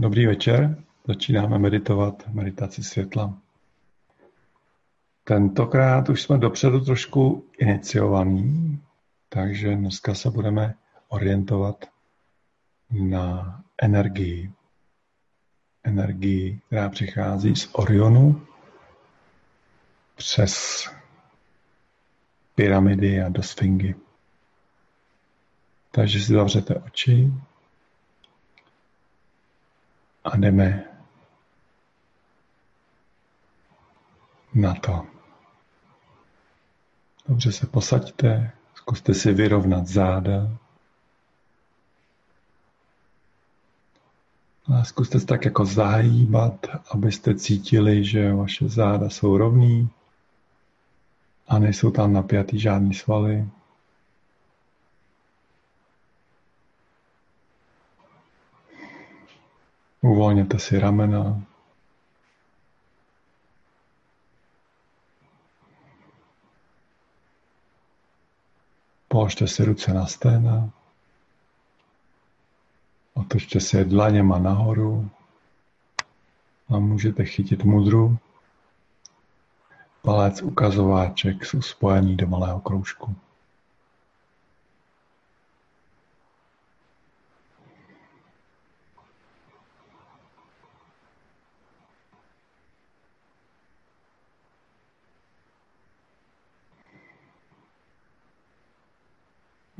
Dobrý večer, začínáme meditovat meditaci světla. Tentokrát už jsme dopředu trošku iniciovaní, takže dneska se budeme orientovat na energii. Energii, která přichází z Orionu přes pyramidy a do Sfingy. Takže si zavřete oči a jdeme na to. Dobře se posaďte, zkuste si vyrovnat záda. A zkuste se tak jako zahýbat, abyste cítili, že vaše záda jsou rovný a nejsou tam napjatý žádný svaly. Uvolněte si ramena. Položte si ruce na stehna. Otočte si je dlaněma nahoru. A můžete chytit mudru. Palec ukazováček jsou spojený do malého kroužku.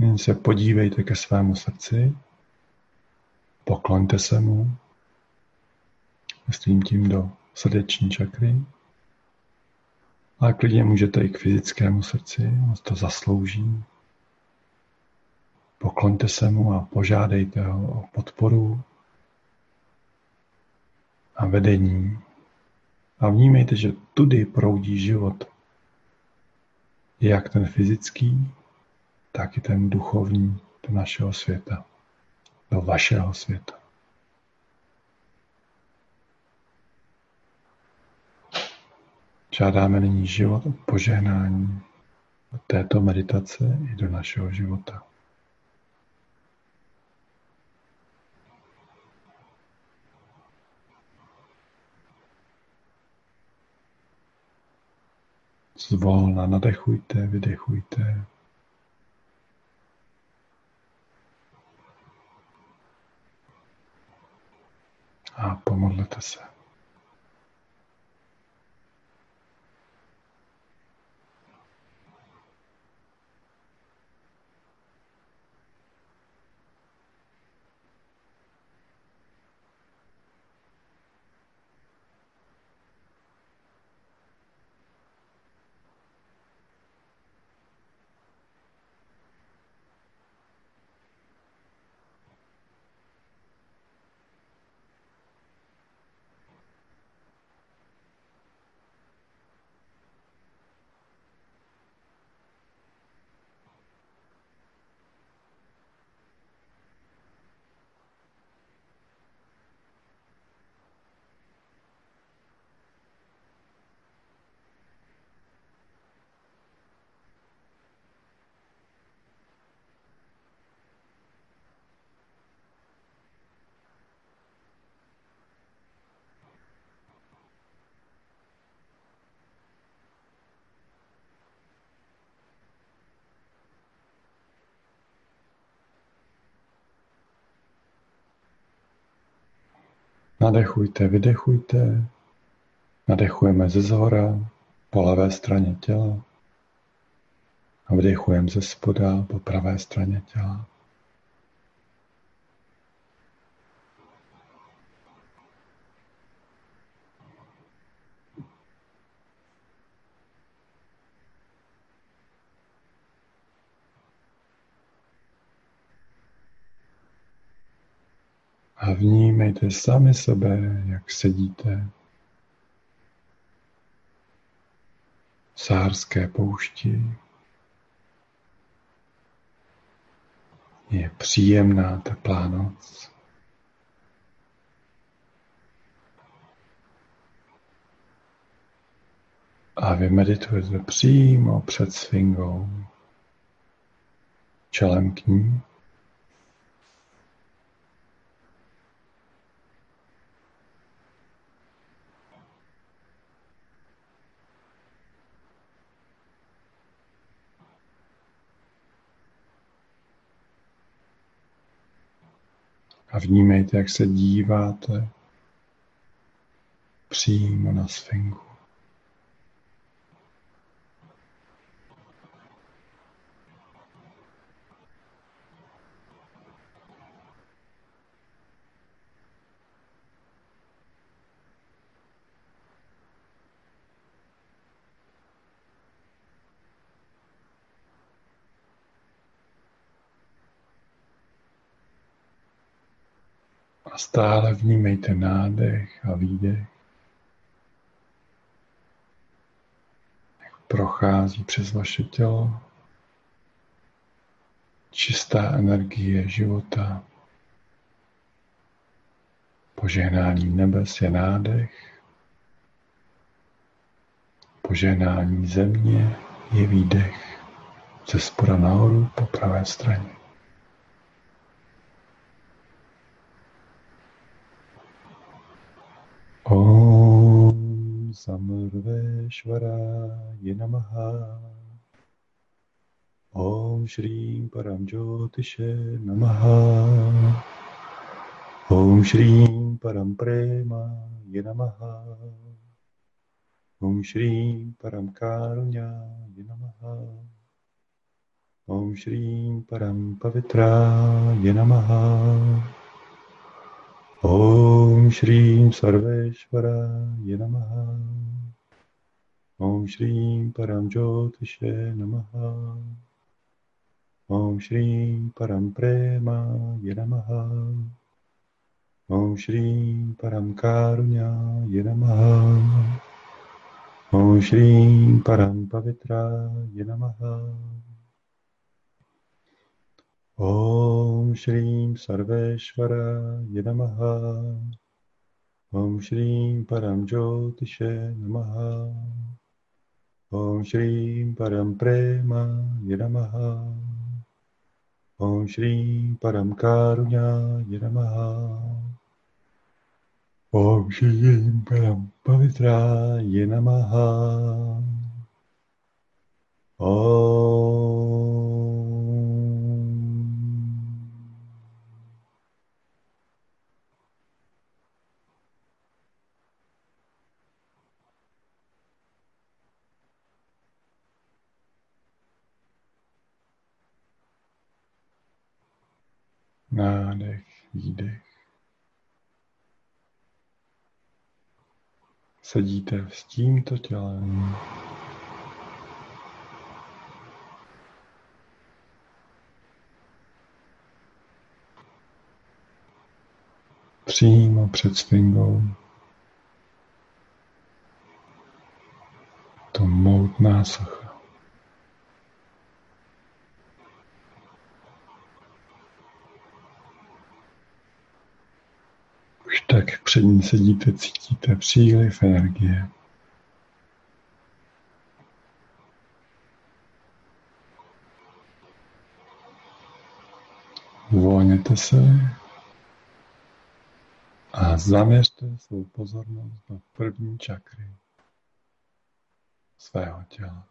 Nyní se podívejte ke svému srdci, pokloňte se mu, myslím tím do srdeční čakry, ale klidně můžete i k fyzickému srdci, on to zaslouží. Pokloňte se mu a požádejte ho o podporu a vedení. A vnímejte, že tudy proudí život, jak ten fyzický, tak i ten duchovní do našeho světa, do vašeho světa. Žádáme nyní život o požehnání od této meditace i do našeho života. Zvolna nadechujte, vydechujte. A pomodlete se. Nadechujte, vydechujte, nadechujeme ze zhora po levé straně těla a vydechujeme ze spoda po pravé straně těla. A vnímejte sami sebe, jak sedíte v saharské poušti. Je příjemná teplá noc. A vy meditujete přímo před Sfingou, čelem k ní. A vnímejte, jak se díváte přímo na sfinku. A stále vnímejte nádech a výdech, jak prochází přes vaše tělo čistá energie života. Požehnání nebes je nádech, požehnání země je výdech ze spoda nahoru po pravé straně. Om Sarveshwaraya namaha. Om Shrim Param Jyotishe namaha. Om Shrim Param Premaya namaha. Om Shrim Param Karunyaya namaha. Om Shrim Param Pavitraya namaha. Om Shrim Sarveshwaraya namaha. Om Shrim Param Jyotishe namaha. Om Shrim Param Premaya namaha. Om Shrim Param Karunyaya namaha. Om Shrim Param Pavitraya namaha. Om Shrim Sarveshwaraya namaha. Om Shrim Param Jyotishe namaha. Om Shrim Param Premaya namaha. Om Shrim Param Karunyaya namaha. Om Shrim Param Pavitraya namaha. Nádech, výdech. Sedíte s tímto tělem. Přímo před sfingou. To moutná socha. Tak před ní sedíte, cítíte příliv energie. Uvolněte se a zaměřte svou pozornost na první čakry svého těla.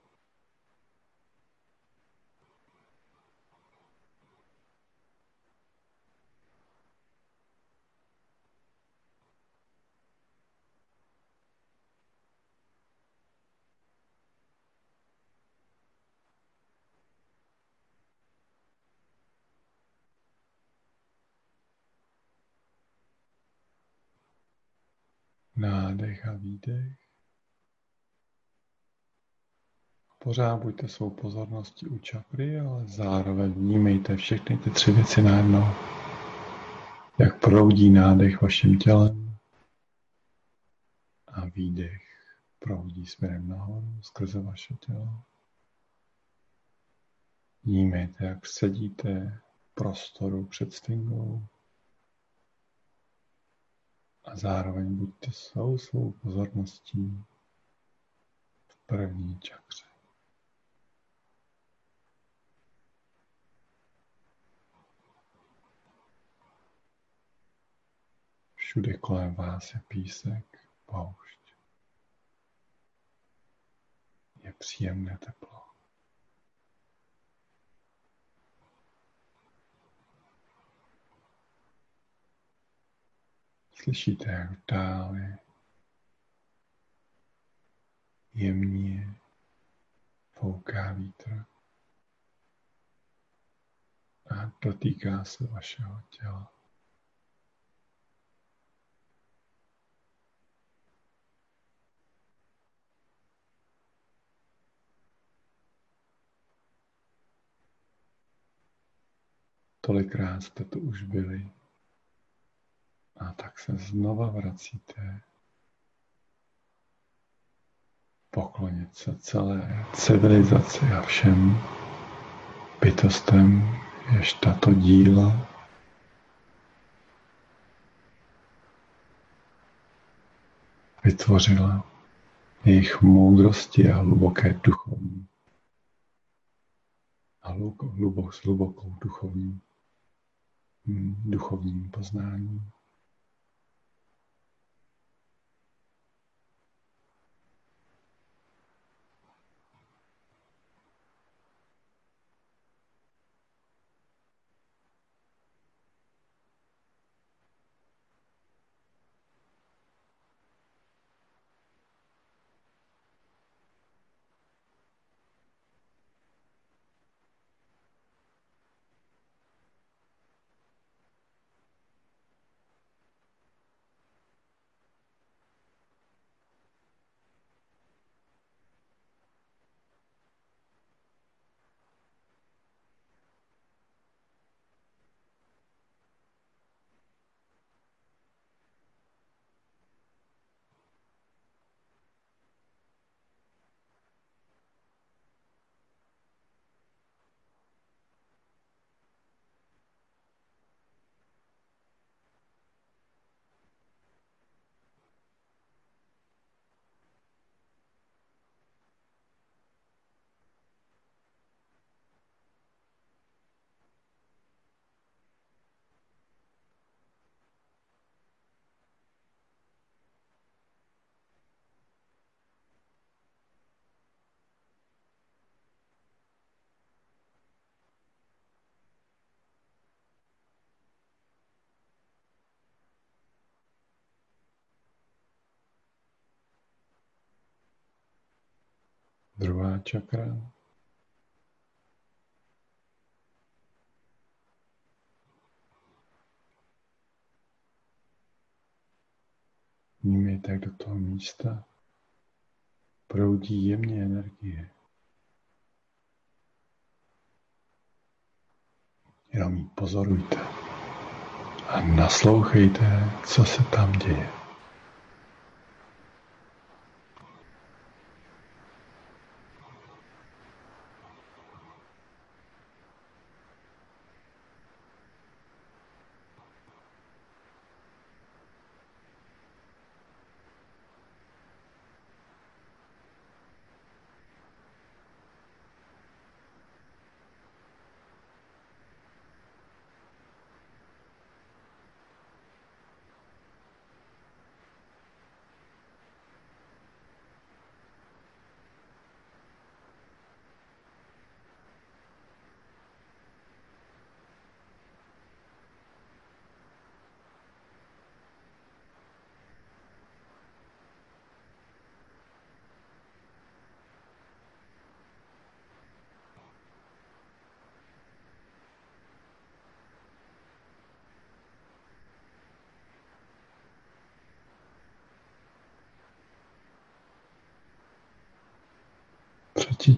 Nádech a výdech. Pořád buďte svou pozorností u čakry, ale zároveň vnímejte všechny ty tři věci najednou. Jak proudí nádech vaším tělem a výdech proudí směrem nahoru skrze vaše tělo. Vnímejte, jak sedíte v prostoru před sfingou. A zároveň buďte svou pozorností v první čakře. Všude kolem vás je písek, poušť. Je příjemné teplo. Slyšíte, jak vdálí jemně fouká vítr a dotýká se vašeho těla. Tolikrát jste tu už byli a tak se znova vracíte poklonit se celé civilizaci a všem bytostem, jež tato díla vytvořila, jejich moudrosti a hluboké duchovní a hlubokou duchovním poznáním. Druhá čakra. Vnímejte, jak do toho místa proudí jemně energie. Jenom ji pozorujte a naslouchejte, co se tam děje.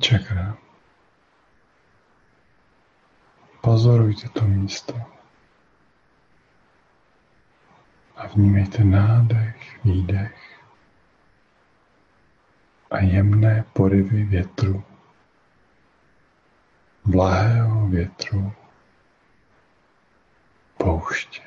Čakra. Pozorujte to místo a vnímejte nádech, výdech a jemné poryvy větru, blahého větru, pouště.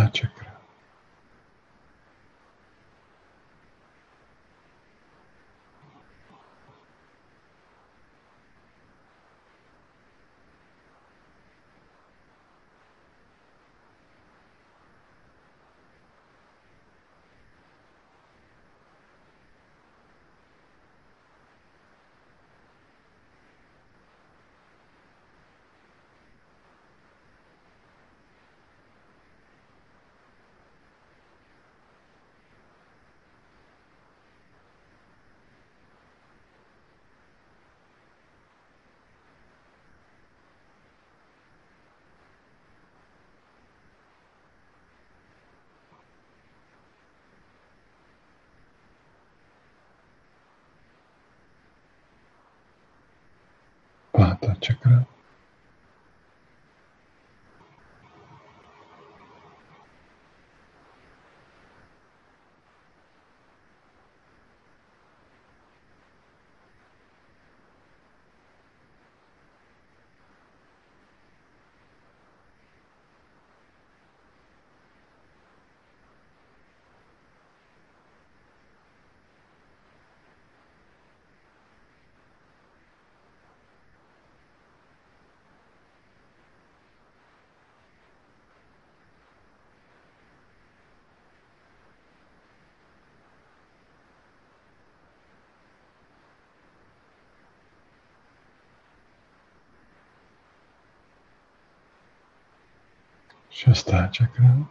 šedá čakra. Pátá čakra. Šestá čakra.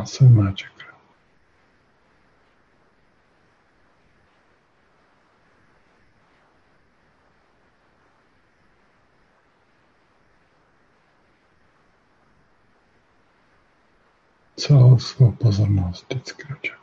A sedmá čakra. Celou svou pozornost vždycky do čakry.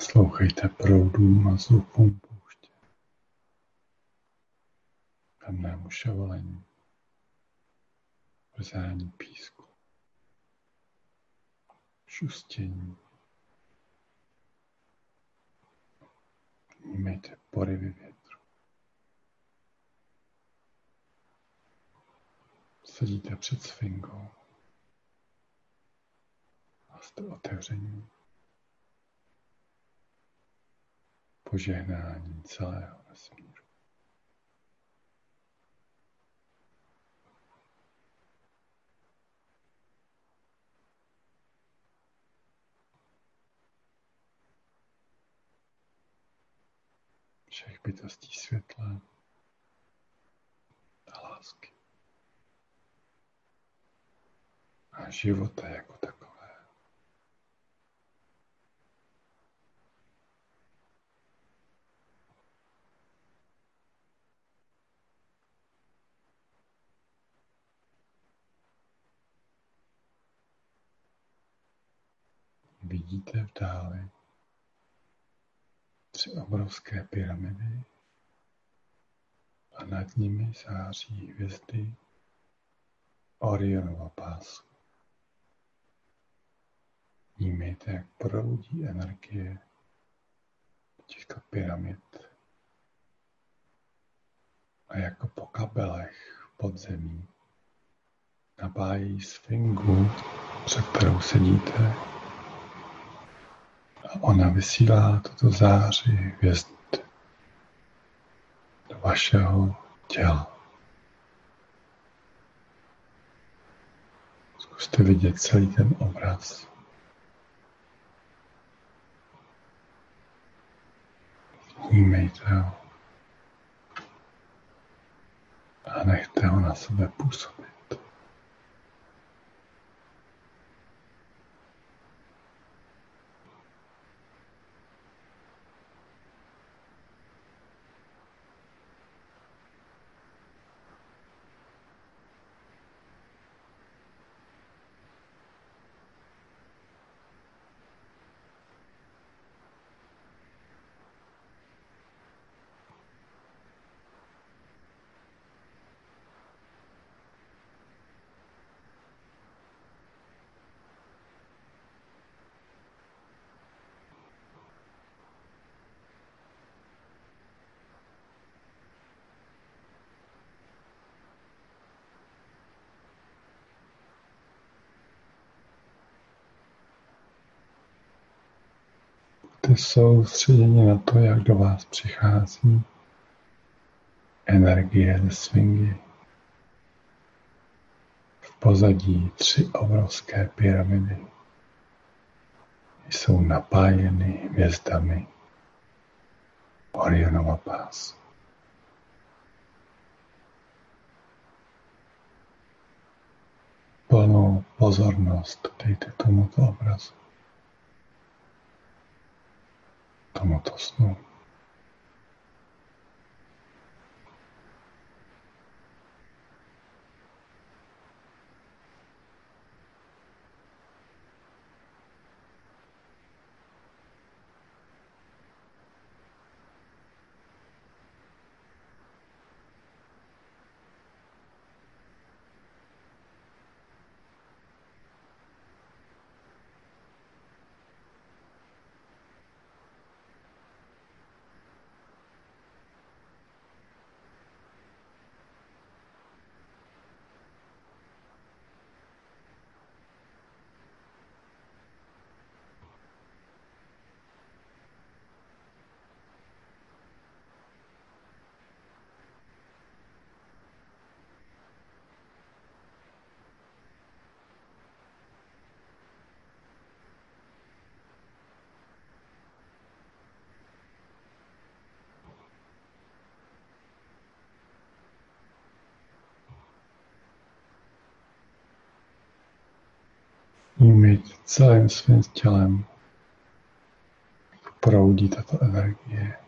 Slouchejte proudům a zvukům pouště, jemnému ševolení, vrzání písku, šustění. Vnímejte porivy větru. Sedíte před sfingou a jste otevření požehnání celého vesmíru. všech bytostí světla a lásky a života jako takové. Vidíte v dále 3 obrovské pyramidy a nad nimi září hvězdy Orionova pásu. Vnímejte, jak proudí energie těchto pyramid a jako po kabelech podzemí nabájí sfingu, před kterou sedíte, a ona vysílá toto září hvězd do vašeho těla. Zkuste vidět celý ten obraz. Vnímejte ho a nechte ho na sebe působit. Soustředění na to, jak do vás přichází energie ze sfingy. V pozadí 3 obrovské pyramidy jsou napájeny hvězdami Orionova pásu. Plnou pozornost dejte tomuto obrazu, tomuto snu. Vnímejte celým svým tělem, jak proudí tato energie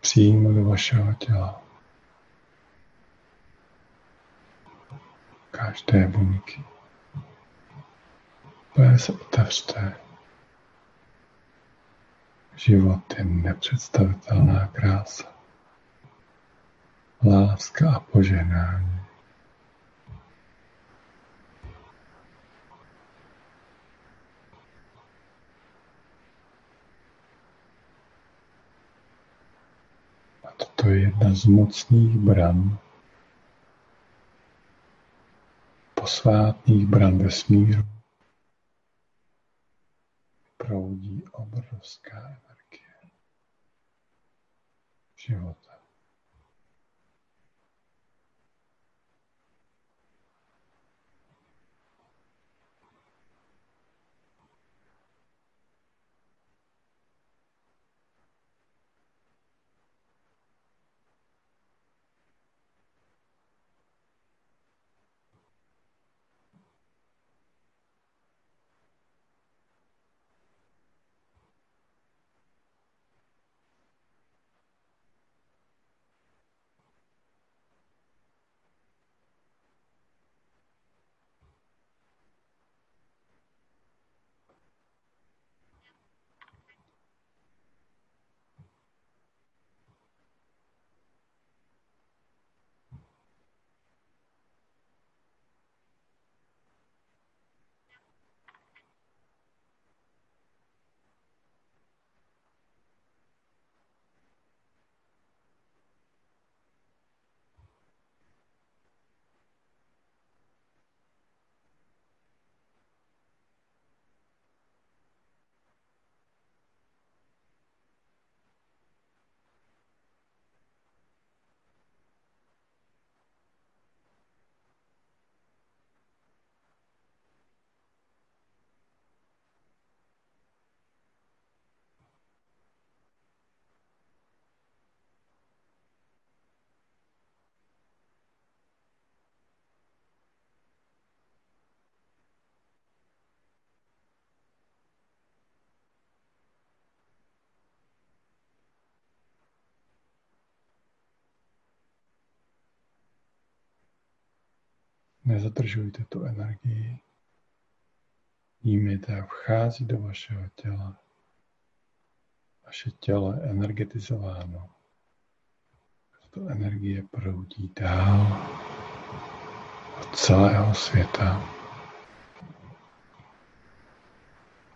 přímo do vašeho těla. Každé buňky. Úplně se otevřte. Život je nepředstavitelná krása. Láska a požehnání. To je jedna z mocných bran, posvátných bran vesmíru. Proudí obrovská energie života. Nezadržujte tu energii. Jímejte a vchází do vašeho těla. Vaše tělo je energetizováno. Tato energie proudí dál od celého světa.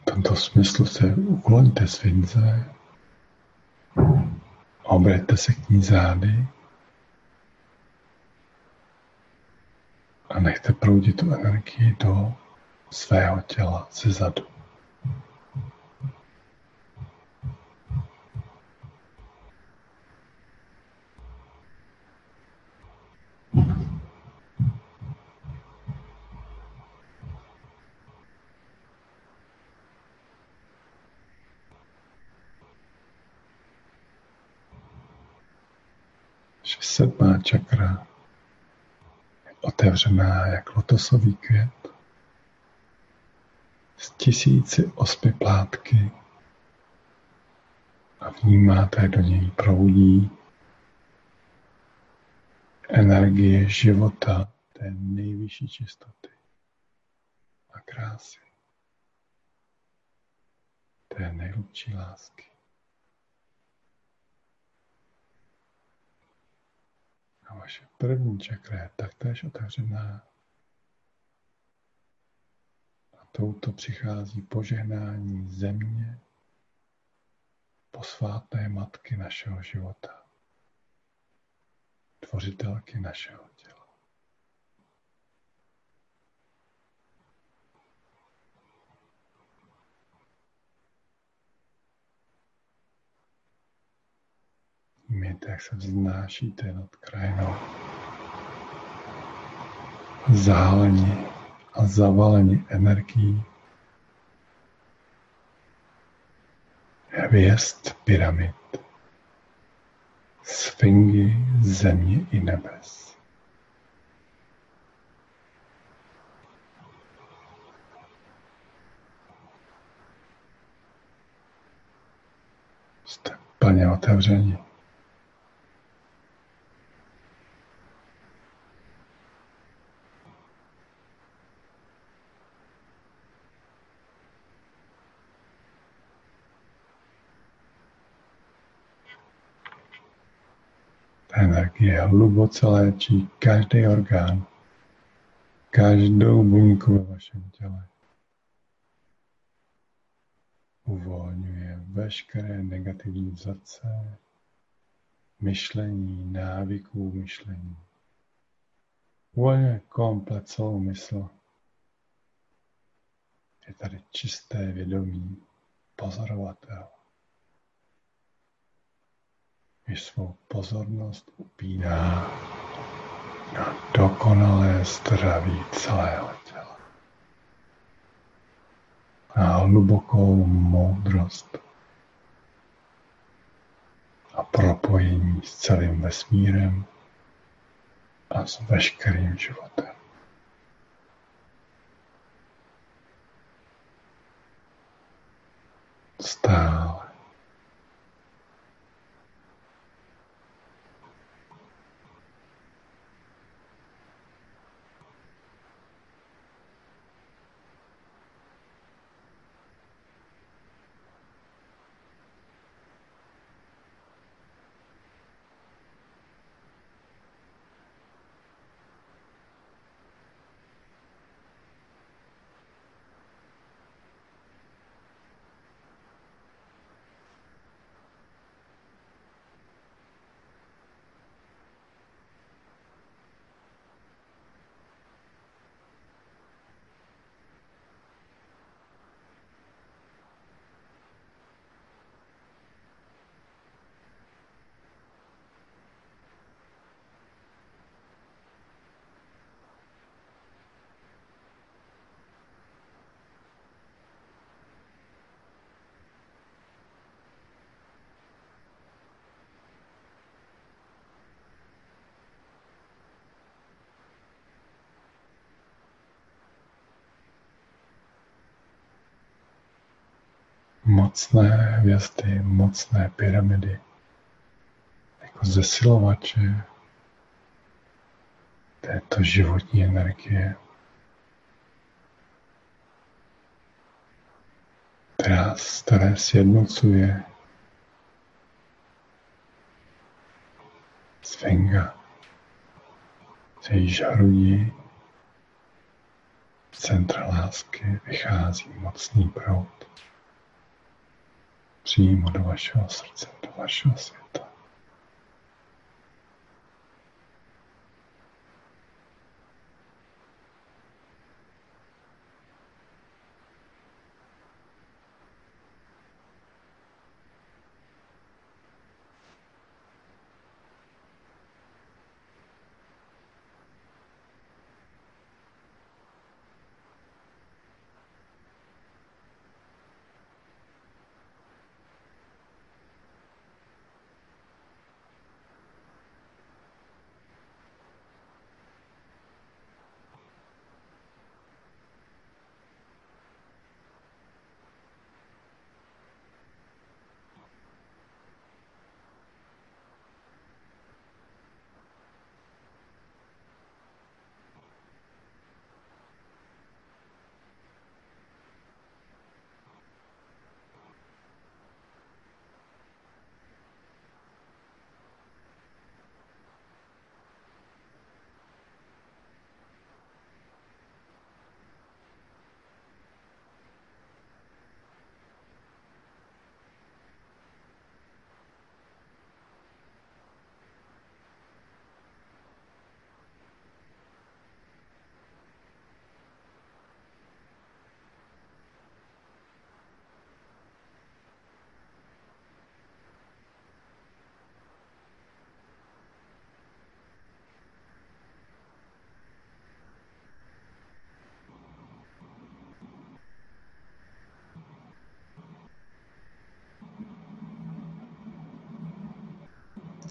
V tomto smyslu se ukloňte sfinxe, obraťte se k ní zády a nechte proudit tu energii do svého těla ze zadu. Sedmá čakra je otevřená jak lotosový květ s 1000 ospy plátky a vnímáte, do něj proudí energie života té nejvyšší čistoty a krásy, té nejhlubší lásky. A vaše první čakra je taktéž otevřená. A touto přichází požehnání země, posvátné matky našeho života, tvořitelky našeho těla. Mějte, jak se vznášíte nad krajinou. Zahaleni a zavaleni energií hvězd, pyramid, sfingy, země i nebes. Jste plně otevřeni. Energie hluboce léčí každý orgán, každou buňku ve vašem těle. Uvolňuje veškeré negativní vzorce, myšlení, návyků myšlení. Uvolňuje komplet celou mysl. Je tady čisté vědomí pozorovatel. Když svou pozornost upíná na dokonalé zdraví celého těla. Na hlubokou moudrost a propojení s celým vesmírem a s veškerým životem. Stále. Mocné hvězdy, mocné pyramidy, jako zesilovače, této životní energie, které sjednocuje Sfinga, z jejíž hrudí v centra lásky vychází mocný proud přímo do vašeho srdce, do vašeho světa.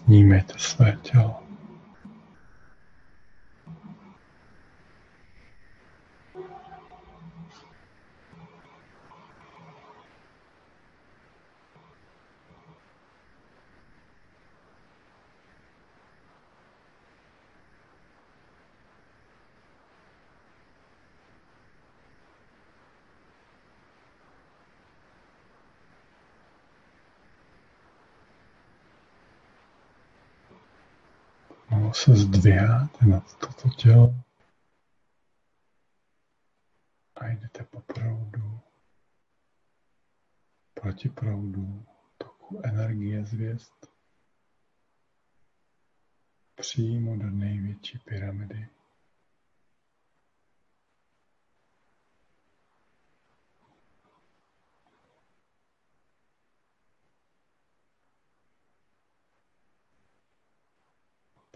Vnímejte své tělo. Se zdviháte nad toto tělo a jdete po proudu, proti proudu, toku energie z hvězd, přímo do největší pyramidy.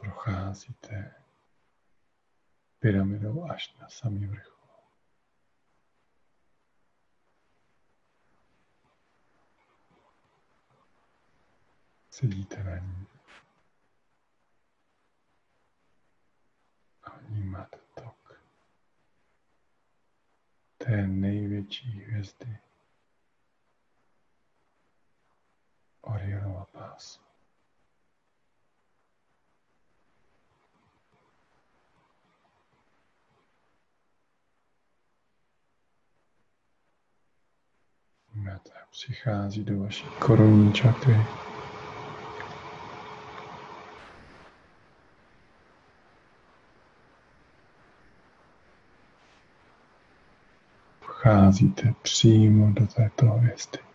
Procházíte pyramidou až na samý vrchol. Sedíte na ní a vnímáte tok té největší hvězdy Orionova pásu. Přichází do vaší korunní čakry. Vcházíte přímo do této hvězdy.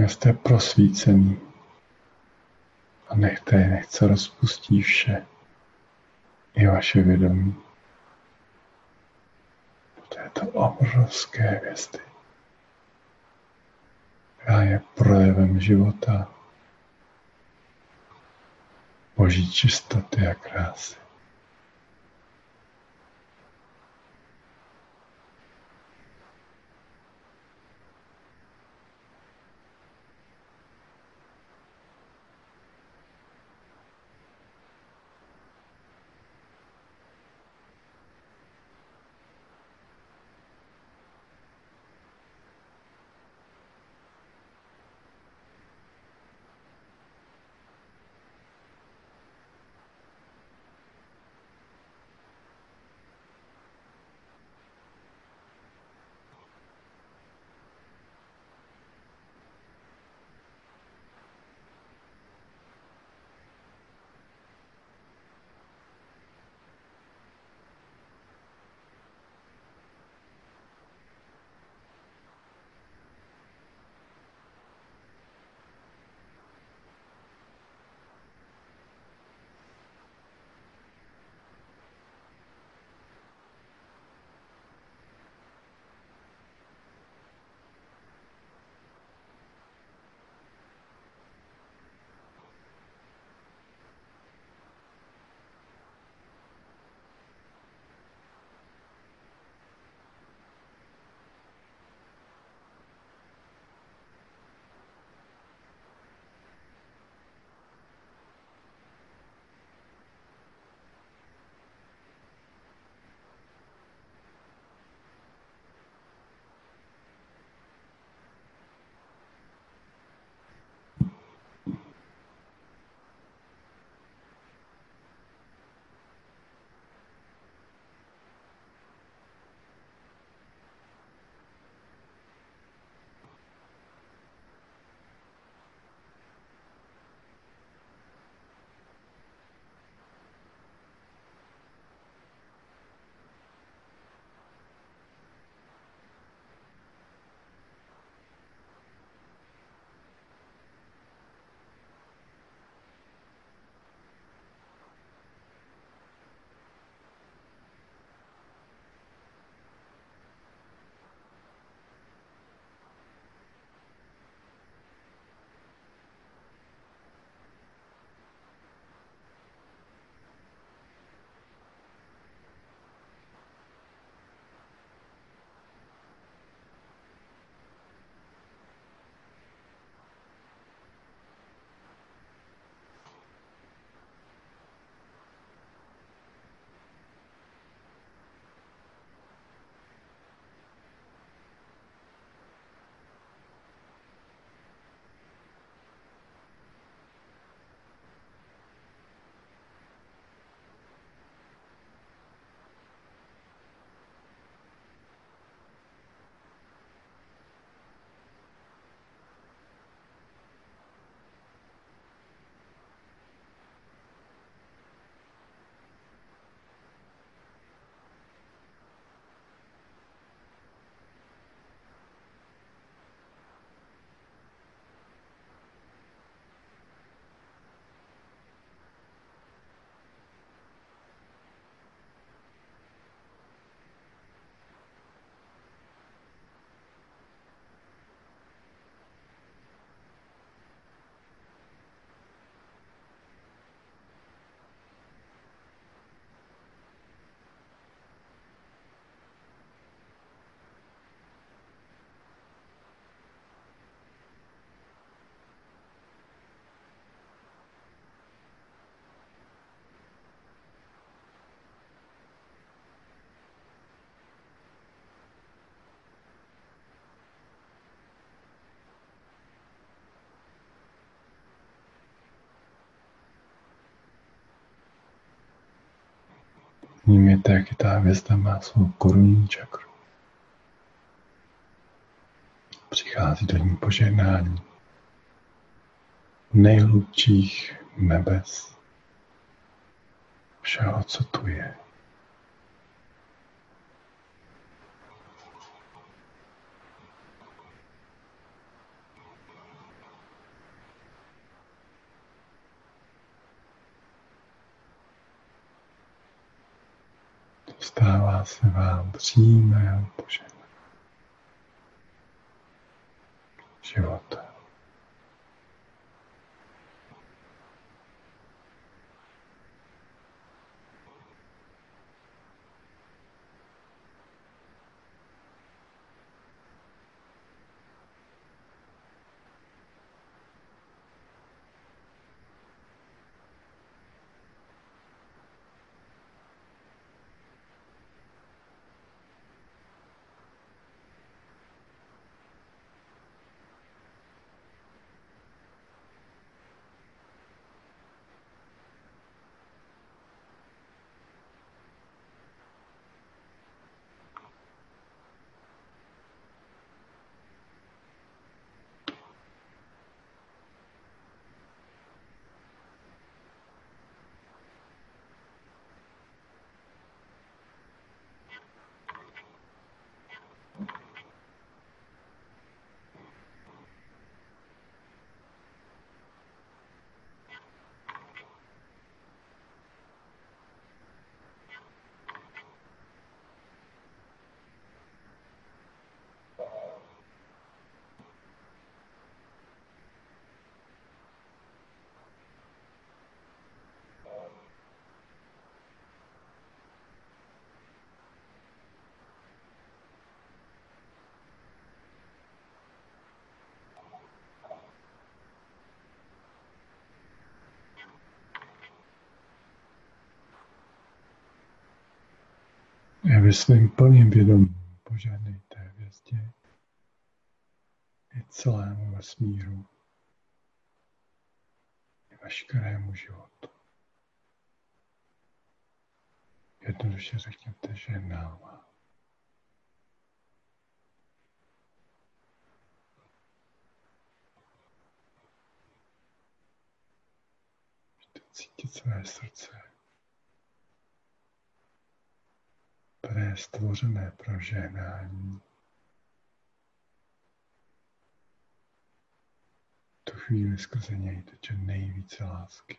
Jste prosvícený a nechce rozpustí vše i vaše vědomí do této obrovské hvězdy, která je projevem života, boží čistoty a krásy. Vnímejte, jak ta hvězda má svou korunní čakru. Přichází do ní požehnání nejhlubších nebes, všeho, co tu je. Dostává se vám přímé požehnání života. A ve svém plném vědomí požehnejte hvězdě i celému vesmíru i veškerému životu. Jednoduše řekněte, že nám. Můžete cítit své srdce, které je stvořené pro žehnání. Tu chvíli skrze něj teče nejvíce lásky.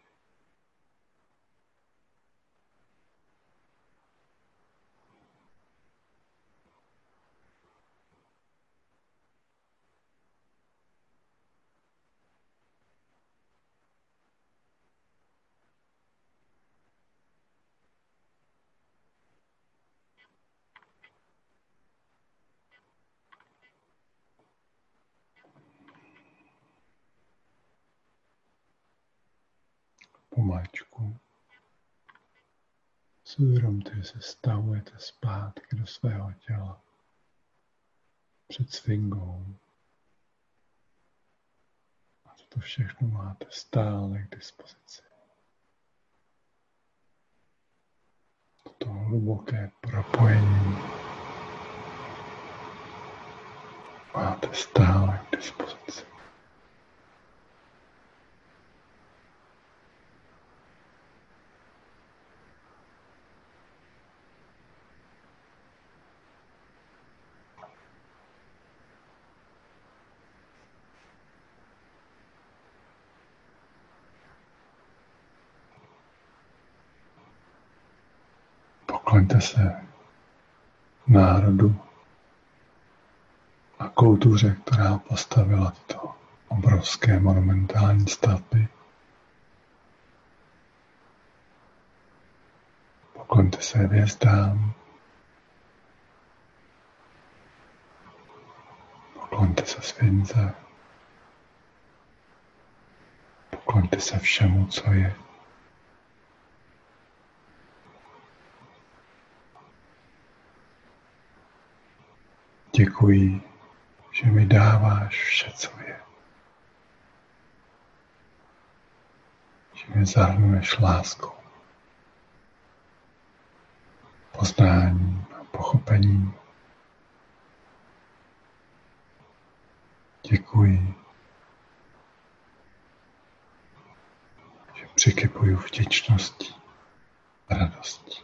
Pomáčku svědomte, se stahujete zpátky do svého těla před Sfinxou a to všechno máte stále k dispozici. Toto hluboké propojení máte stále k dispozici. Pokloňte se národu a kultuře, která postavila tyto obrovské monumentální stavby. Pokloňte se hvězdám. Pokloňte se Sfinxe. Pokloňte se všemu, co je. Děkuji, že mi dáváš vše, co je. Že mě zahrnuješ láskou. poznáním a pochopením. Děkuji, že přikypuju vděčností a radostí.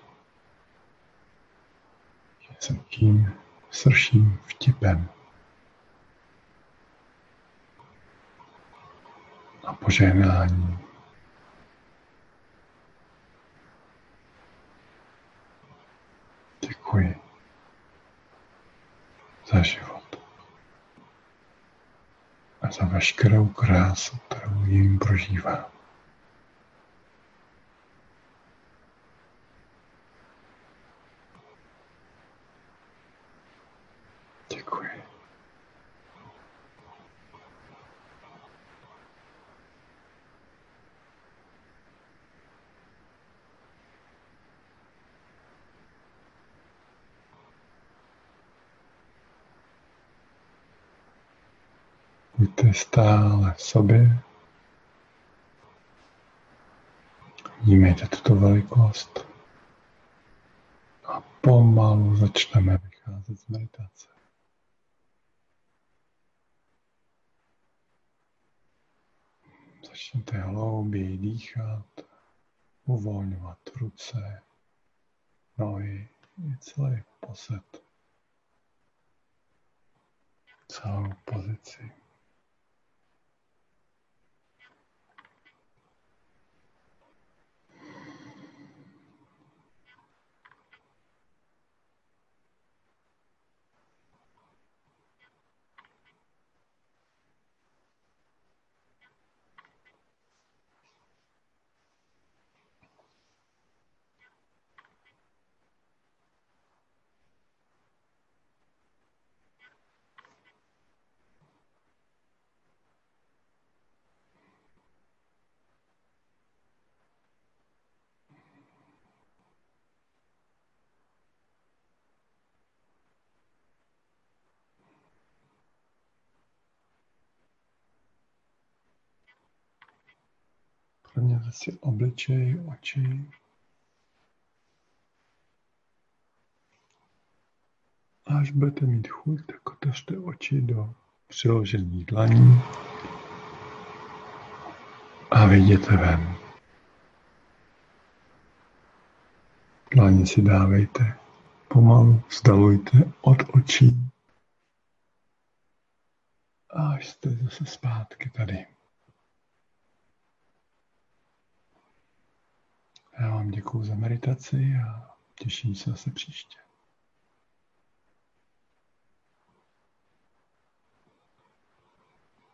Že jsem tím srším vtipem a požehnáním za život a za veškerou krásu, kterou jim prožívám. Děkuji. Buďte stále v sobě. Vnímejte tuto velikost. A pomalu začneme vycházet z meditace. Začněte hlouběji dýchat, uvolňovat ruce, nohy i celý posed. Celou pozici. Proměňte si obličej, oči a až budete mít chuť, tak otevřte oči do přiložení dlaní a vyjděte ven. Dlaně si dávejte, pomalu vzdalujte od očí a až jste zase zpátky tady. Já vám děkuju za meditaci a těším se zase příště.